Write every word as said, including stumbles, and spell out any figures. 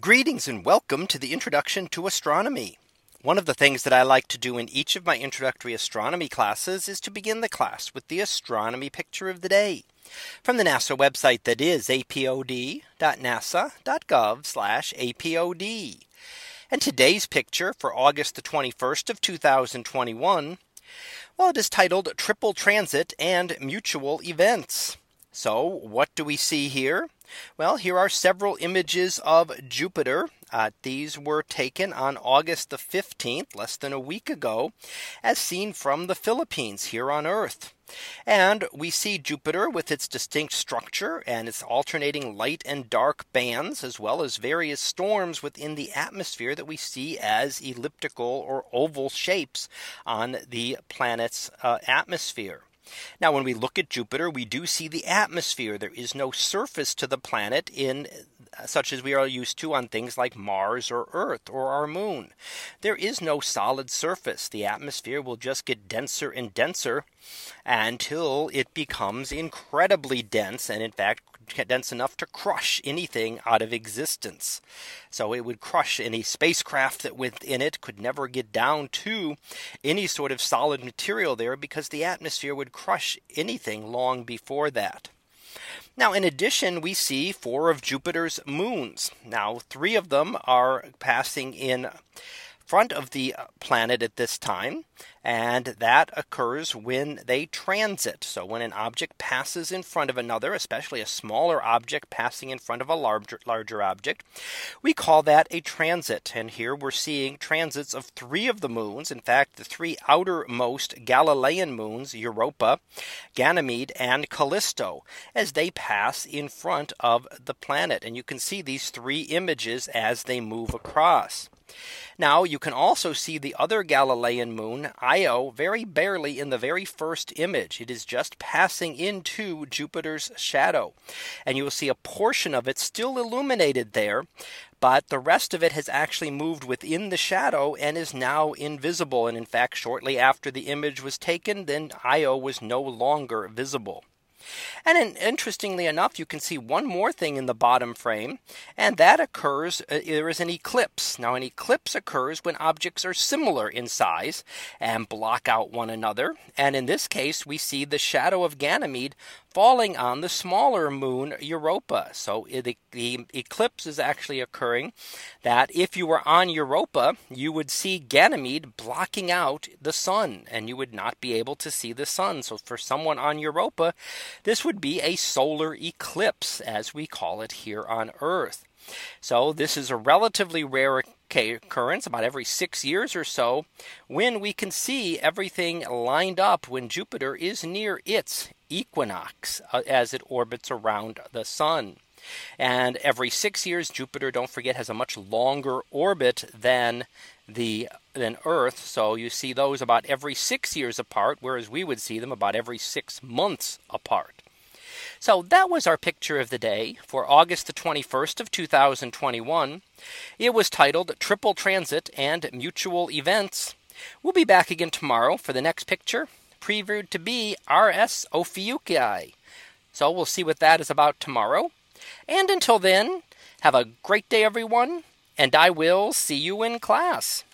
Greetings and welcome to the introduction to astronomy. One of the things that I like to do in each of my introductory astronomy classes is to begin the class with the astronomy picture of the day from the NASA website, that is apod dot nasa dot gov slash apod. And today's picture for August the twenty-first of two thousand twenty-one. Well, it is titled Triple Transit and Mutual Events. So what do we see here? Well, here are several images of Jupiter. Uh, these were taken on August the fifteenth, less than a week ago, as seen from the Philippines here on Earth. And we see Jupiter with its distinct structure and its alternating light and dark bands, as well as various storms within the atmosphere that we see as elliptical or oval shapes on the planet's uh, atmosphere. Now, when we look at Jupiter, we do see the atmosphere. There is no surface to the planet in such as we are used to on things like Mars or Earth or our moon. There is no solid surface. The atmosphere will just get denser and denser until it becomes incredibly dense, and in fact dense enough to crush anything out of existence. So it would crush any spacecraft that within it could never get down to any sort of solid material there, because the atmosphere would crush anything long before that. Now, in addition, we see four of Jupiter's moons. Now, three of them are passing in front of the planet at this time, and that occurs when they transit. So when an object passes in front of another, especially a smaller object passing in front of a larger larger object, we call that a transit. And here we're seeing transits of three of the moons. In fact, the three outermost Galilean moons, Europa, Ganymede, and Callisto, as they pass in front of the planet. And you can see these three images as they move across. Now, you can also see the other Galilean moon, Io, very barely in the very first image. It is just passing into Jupiter's shadow, and you will see a portion of it still illuminated there, but the rest of it has actually moved within the shadow and is now invisible. And in fact, shortly after the image was taken, then Io was no longer visible. And in, interestingly enough, you can see one more thing in the bottom frame, and that occurs, uh, there is an eclipse. Now, an eclipse occurs when objects are similar in size and block out one another. And in this case, we see the shadow of Ganymede falling on the smaller moon Europa. So the, the eclipse is actually occurring that if you were on Europa, you would see Ganymede blocking out the sun, and you would not be able to see the sun. So for someone on Europa, this would be a solar eclipse, as we call it here on Earth. So this is a relatively rare occurrence, about every six years or so, when we can see everything lined up when Jupiter is near its equinox uh, as it orbits around the sun. And every six years, Jupiter, don't forget, has a much longer orbit than the than Earth. So you see those about every six years apart, whereas we would see them about every six months apart. So that was our picture of the day for August the twenty-first of two thousand twenty-one. It was titled Triple Transit and Mutual Events. We'll be back again tomorrow for the next picture, previewed to be R S Ophiuchi. So we'll see what that is about tomorrow. And until then, have a great day, everyone, and I will see you in class.